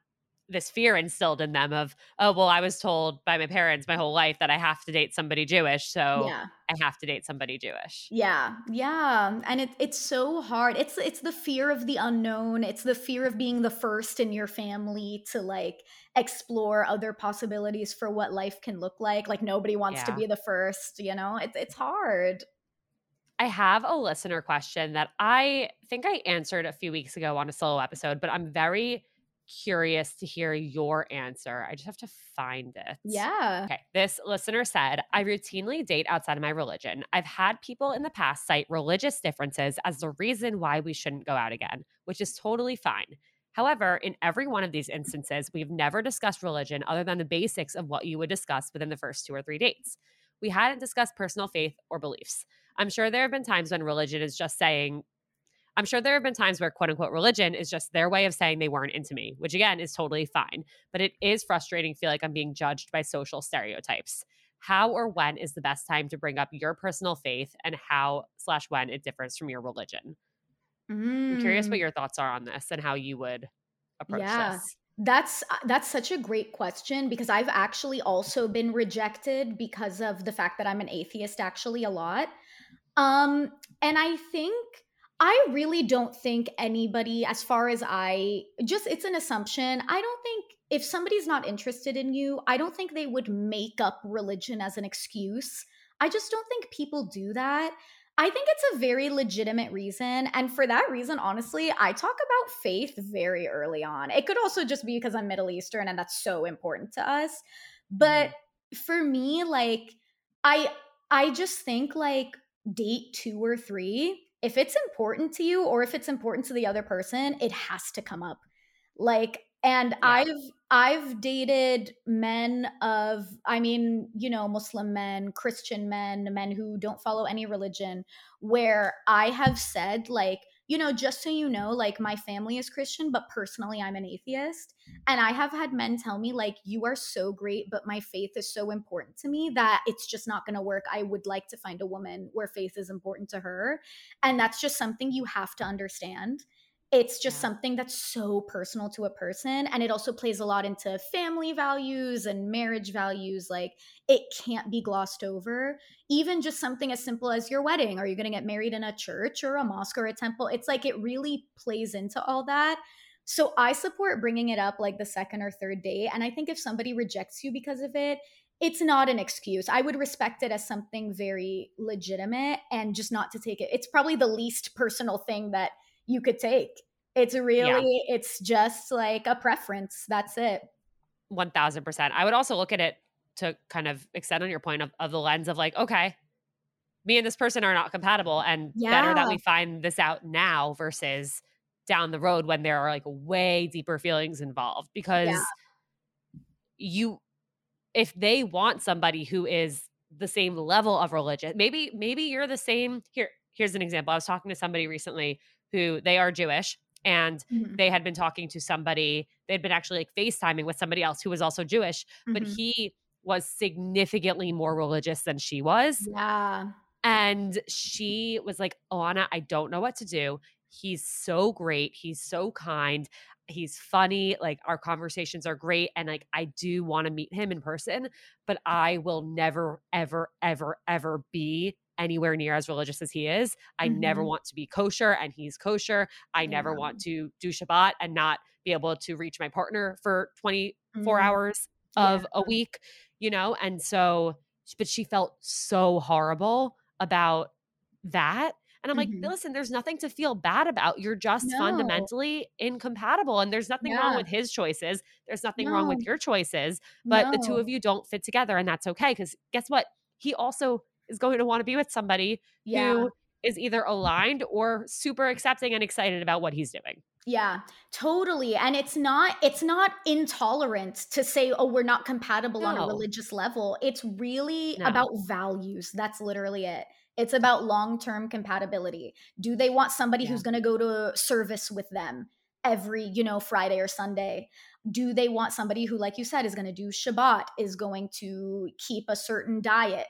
this fear instilled in them of, oh, well, I was told by my parents my whole life that I have to date somebody Jewish. So yeah. I have to date somebody Jewish. Yeah. Yeah. And it's so hard. It's the fear of the unknown. It's the fear of being the first in your family to like explore other possibilities for what life can look like. Like nobody wants to be the first, you know, it's hard. I have a listener question that I think I answered a few weeks ago on a solo episode, but I'm very curious to hear your answer. I just have to find it. Yeah. Okay. This listener said, I routinely date outside of my religion. I've had people in the past cite religious differences as the reason why we shouldn't go out again, which is totally fine. However, in every one of these instances, we've never discussed religion other than the basics of what you would discuss within the first 2 or 3 dates. We hadn't discussed personal faith or beliefs. I'm sure there have been times where quote unquote religion is just their way of saying they weren't into me, which again is totally fine, but it is frustrating to feel like I'm being judged by social stereotypes. How or when is the best time to bring up your personal faith and how/when it differs from your religion? I'm curious what your thoughts are on this and how you would approach this. That's such a great question because I've actually also been rejected because of the fact that I'm an atheist actually a lot. And I really don't think anybody, as far as it's an assumption. I don't think if somebody's not interested in you, I don't think they would make up religion as an excuse. I just don't think people do that. I think it's a very legitimate reason. And for that reason, honestly, I talk about faith very early on. It could also just be because I'm Middle Eastern and that's so important to us. But for me, like, I just think like date 2 or 3, if it's important to you or if it's important to the other person, it has to come up. Like, and yeah. I've dated men Muslim men, Christian men who don't follow any religion, where I have said like, you know, just so you know, like my family is Christian, but personally I'm an atheist. And I have had men tell me like, you are so great, but my faith is so important to me that it's just not going to work. I would like to find a woman where faith is important to her. And that's just something you have to understand. It's just something that's so personal to a person. And it also plays a lot into family values and marriage values. Like it can't be glossed over. Even just something as simple as your wedding. Are you going to get married in a church or a mosque or a temple? It's like it really plays into all that. So I support bringing it up like the second or third day. And I think if somebody rejects you because of it, it's not an excuse. I would respect it as something very legitimate and just not to take it. It's probably the least personal thing that you could take. It's really, It's just like a preference. That's it. 1000%. I would also look at it to kind of extend on your point of the lens of like, okay, me and this person are not compatible and better that we find this out now versus down the road when there are like way deeper feelings involved because if they want somebody who is the same level of religion, maybe you're the same. Here's an example. I was talking to somebody recently who they are Jewish and they had been talking to somebody, they'd been actually like FaceTiming with somebody else who was also Jewish, but he was significantly more religious than she was. Yeah. And she was like, Alana, I don't know what to do. He's so great. He's so kind. He's funny. Like our conversations are great. And like, I do want to meet him in person, but I will never, ever, ever, ever be anywhere near as religious as he is. I never want to be kosher and he's kosher. I never want to do Shabbat and not be able to reach my partner for 24 hours of a week, you know? And so, but she felt so horrible about that. And I'm like, listen, there's nothing to feel bad about. You're just fundamentally incompatible. And there's nothing wrong with his choices. There's nothing wrong with your choices, but the two of you don't fit together. And that's okay. Because guess what? He also is going to want to be with somebody who is either aligned or super accepting and excited about what he's doing. Yeah, totally. And it's not intolerant to say, oh, we're not compatible on a religious level. It's really about values. That's literally it. It's about long-term compatibility. Do they want somebody who's going to go to service with them every, Friday or Sunday? Do they want somebody who, like you said, is going to do Shabbat, is going to keep a certain diet?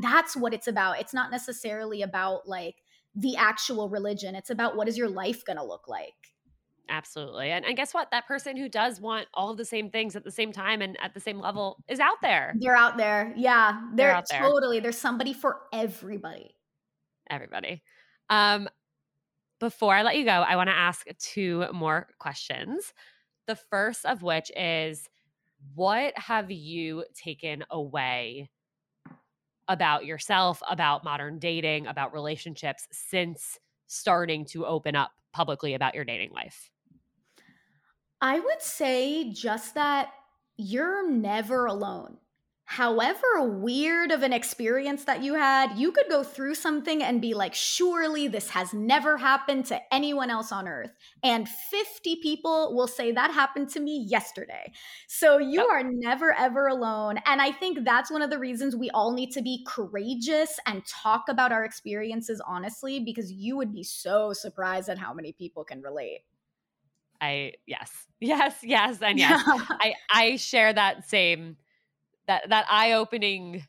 That's what it's about. It's not necessarily about like the actual religion. It's about what is your life going to look like? Absolutely. And guess what? That person who does want all of the same things at the same time and at the same level is out there. They're out there. Yeah. They're out there. Totally. There's somebody for everybody. Everybody. Before I let you go, I want to ask two more questions. The first of which is, what have you taken away about yourself, about modern dating, about relationships since starting to open up publicly about your dating life? I would say just that you're never alone. However weird of an experience that you had, you could go through something and be like, surely this has never happened to anyone else on earth. And 50 people will say that happened to me yesterday. So you are never, ever alone. And I think that's one of the reasons we all need to be courageous and talk about our experiences honestly, because you would be so surprised at how many people can relate. Yes. I share that same that eye-opening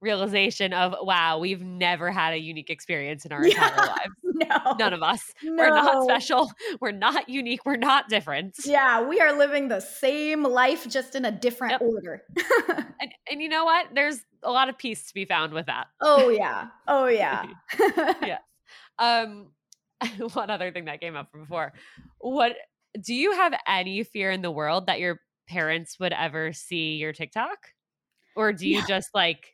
realization of, wow, we've never had a unique experience in our entire lives. None of us. No. We're not special. We're not unique. We're not different. Yeah, we are living the same life, just in a different order. and you know what? There's a lot of peace to be found with that. Oh, yeah. Yeah. One other thing that came up from before. What do you have any fear in the world that your parents would ever see your TikTok? Or do you just like,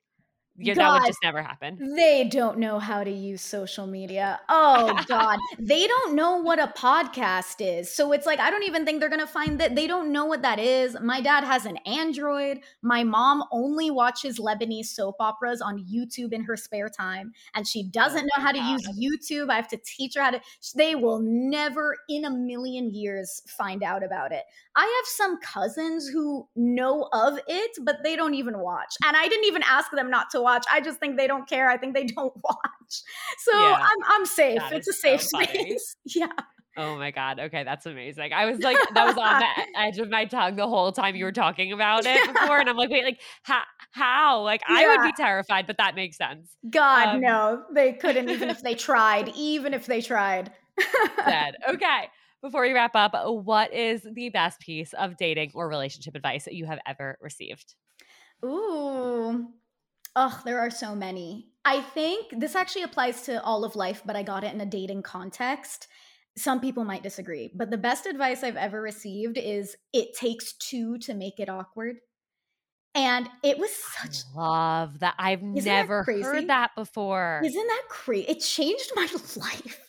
that would just never happen? They don't know how to use social media. Oh God. They don't know what a podcast is. So it's like, I don't even think they're going to find that. They don't know what that is. My dad has an Android. My mom only watches Lebanese soap operas on YouTube in her spare time. And she doesn't know how to use YouTube. I have to teach her how to. They will never in a million years find out about it. I have some cousins who know of it, but they don't even watch. And I didn't even ask them not to watch. I just think they don't care. I think they don't watch. So I'm safe. It's a safe space. Yeah. Oh my God. Okay. That's amazing. I was like, that was on the edge of my tongue the whole time you were talking about it before. And I'm like, wait, like how? Like I would be terrified, but that makes sense. God, no, they couldn't even if they tried. Dead. Okay. Before we wrap up, what is the best piece of dating or relationship advice that you have ever received? Ooh. Oh, there are so many. I think this actually applies to all of life, but I got it in a dating context. Some people might disagree, but the best advice I've ever received is it takes two to make it awkward. And it was such love that I've never heard that before. Isn't that crazy? It changed my life.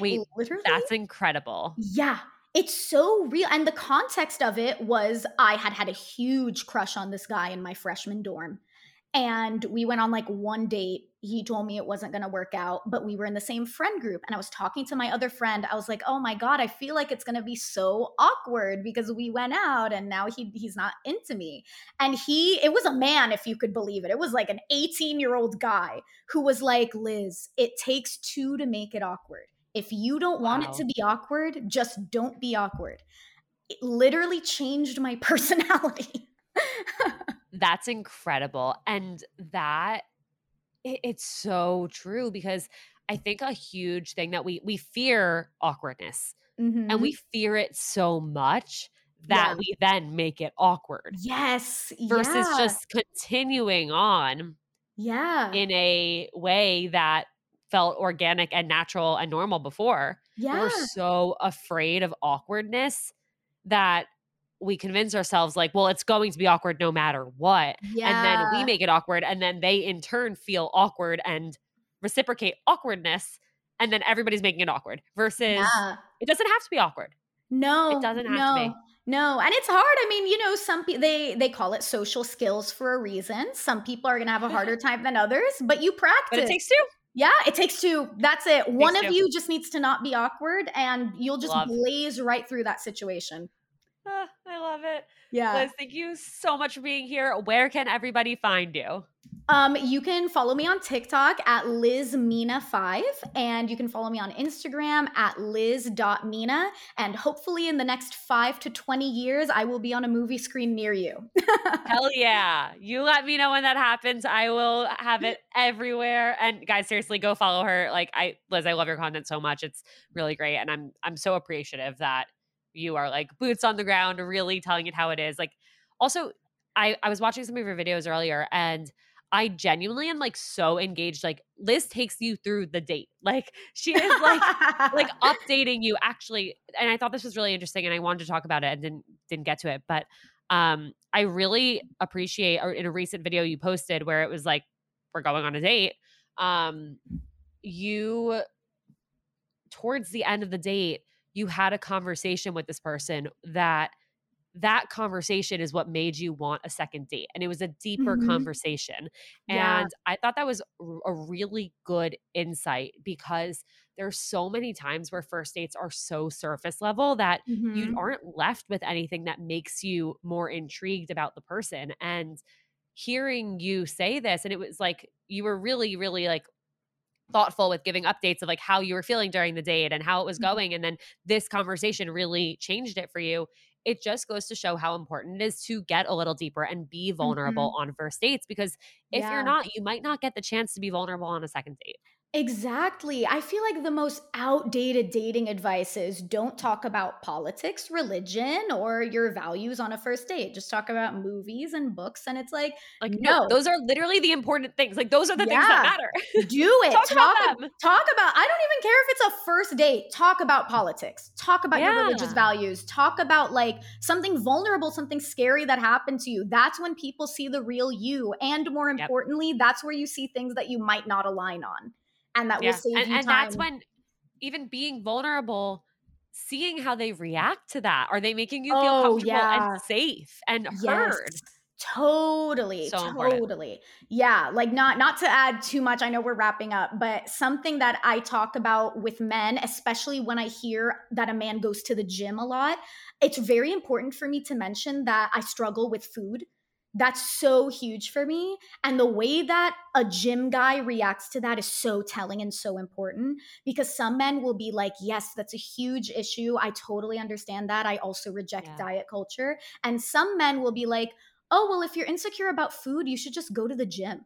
Wait, that's incredible. Yeah. It's so real. And the context of it was I had a huge crush on this guy in my freshman dorm. And we went on like one date. He told me it wasn't going to work out, but we were in the same friend group. And I was talking to my other friend. I was like, oh my God, I feel like it's going to be so awkward because we went out and now he's not into me. And it was a man, if you could believe it. It was like an 18-year-old guy who was like, Liz, it takes two to make it awkward. If you don't want it to be awkward, just don't be awkward. It literally changed my personality. That's incredible. And it's so true, because I think a huge thing that we fear awkwardness, and we fear it so much that we then make it awkward. Yes. Versus just continuing on in a way that felt organic and natural and normal before. Yeah. We're so afraid of awkwardness that we convince ourselves like, well, it's going to be awkward no matter what. Yeah. And then we make it awkward. And then they in turn feel awkward and reciprocate awkwardness. And then everybody's making it awkward versus it doesn't have to be awkward. No, it doesn't have to be. No. And it's hard. I mean, you know, some people, they call it social skills for a reason. Some people are going to have a harder time than others, but you practice. But it takes two. Yeah, it takes two. That's it. One of you just needs to not be awkward and you'll just blaze right through that situation. I love it. Yeah. Liz, thank you so much for being here. Where can everybody find you? You can follow me on TikTok at LizMina5, and you can follow me on Instagram at Liz.Mina. And hopefully in the next 5 to 20 years, I will be on a movie screen near you. Hell yeah. You let me know when that happens. I will have it everywhere. And guys, seriously, go follow her. Like Liz, I love your content so much. It's really great. And I'm so appreciative that you are like boots on the ground, really telling it how it is. Like, also, I was watching some of your videos earlier, and I genuinely am like so engaged. Like, Liz takes you through the date. Like, she is like like updating you actually. And I thought this was really interesting, and I wanted to talk about it and didn't get to it. But I really appreciate, or in a recent video you posted where it was like, we're going on a date. You, towards the end of the date, you had a conversation with this person that conversation is what made you want a second date. And it was a deeper conversation. Yeah. And I thought that was a really good insight, because there's so many times where first dates are so surface level that you aren't left with anything that makes you more intrigued about the person. And hearing you say this, and it was like, you were really, really like thoughtful with giving updates of like how you were feeling during the date and how it was going. And then this conversation really changed it for you. It just goes to show how important it is to get a little deeper and be vulnerable on first dates, because if you're not, you might not get the chance to be vulnerable on a second date. Exactly. I feel like the most outdated dating advice is don't talk about politics, religion, or your values on a first date. Just talk about movies and books. And it's like no, those are literally the important things. Like, those are the things that matter. Do it. Talk about, I don't even care if it's a first date. Talk about politics. Talk about your religious values. Talk about like something vulnerable, something scary that happened to you. That's when people see the real you. And more importantly, that's where you see things that you might not align on. And that will save you time. And that's when even being vulnerable, seeing how they react to that. Are they making you feel comfortable and safe and heard? Totally. So totally important. Yeah. Like, not to add too much, I know we're wrapping up, but something that I talk about with men, especially when I hear that a man goes to the gym a lot, it's very important for me to mention that I struggle with food. That's so huge for me. And the way that a gym guy reacts to that is so telling and so important, because some men will be like, yes, that's a huge issue. I totally understand that. I also reject diet culture. And some men will be like, oh, well, if you're insecure about food, you should just go to the gym.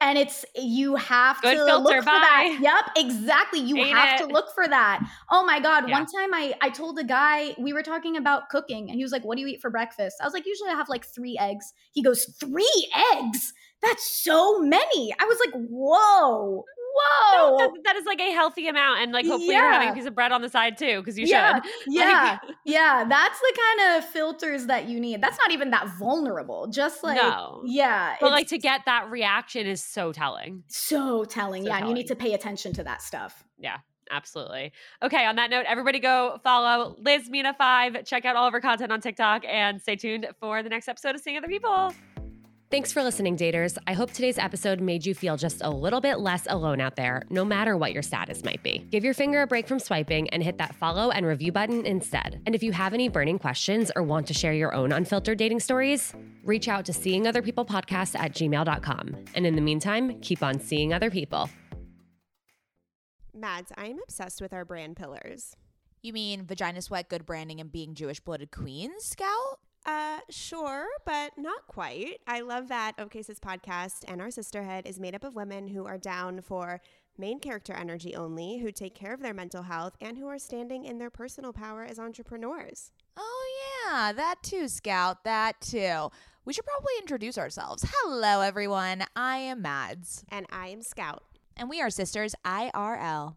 And it's, you have to look for that. Yep, exactly. You have to look for that. Oh my God. Yeah. One time I told a guy, we were talking about cooking, and he was like, what do you eat for breakfast? I was like, usually I have like 3 eggs. He goes, 3 eggs? That's so many. I was like, whoa. Whoa. No, that is like a healthy amount. And like, hopefully you're having a piece of bread on the side too, because you should. Yeah. Like, yeah. That's the kind of filters that you need. That's not even that vulnerable. Just like, but like, to get that reaction is so telling. So telling. And you need to pay attention to that stuff. Yeah. Absolutely. Okay. On that note, everybody go follow Liz Mina 5. Check out all of her content on TikTok, and stay tuned for the next episode of Seeing Other People. Thanks for listening, daters. I hope today's episode made you feel just a little bit less alone out there, no matter what your status might be. Give your finger a break from swiping and hit that follow and review button instead. And if you have any burning questions or want to share your own unfiltered dating stories, reach out to seeingotherpeoplepodcast@gmail.com. And in the meantime, keep on seeing other people. Mads, I am obsessed with our brand pillars. You mean Vagina Sweat, Good Branding, and Being Jewish Blooded Queens, Scout? Sure, but not quite. I love that OK Sis Podcast and our sisterhood is made up of women who are down for main character energy only, who take care of their mental health, and who are standing in their personal power as entrepreneurs. Oh yeah, that too, Scout, that too. We should probably introduce ourselves. Hello, everyone. I am Mads. And I am Scout. And we are sisters IRL.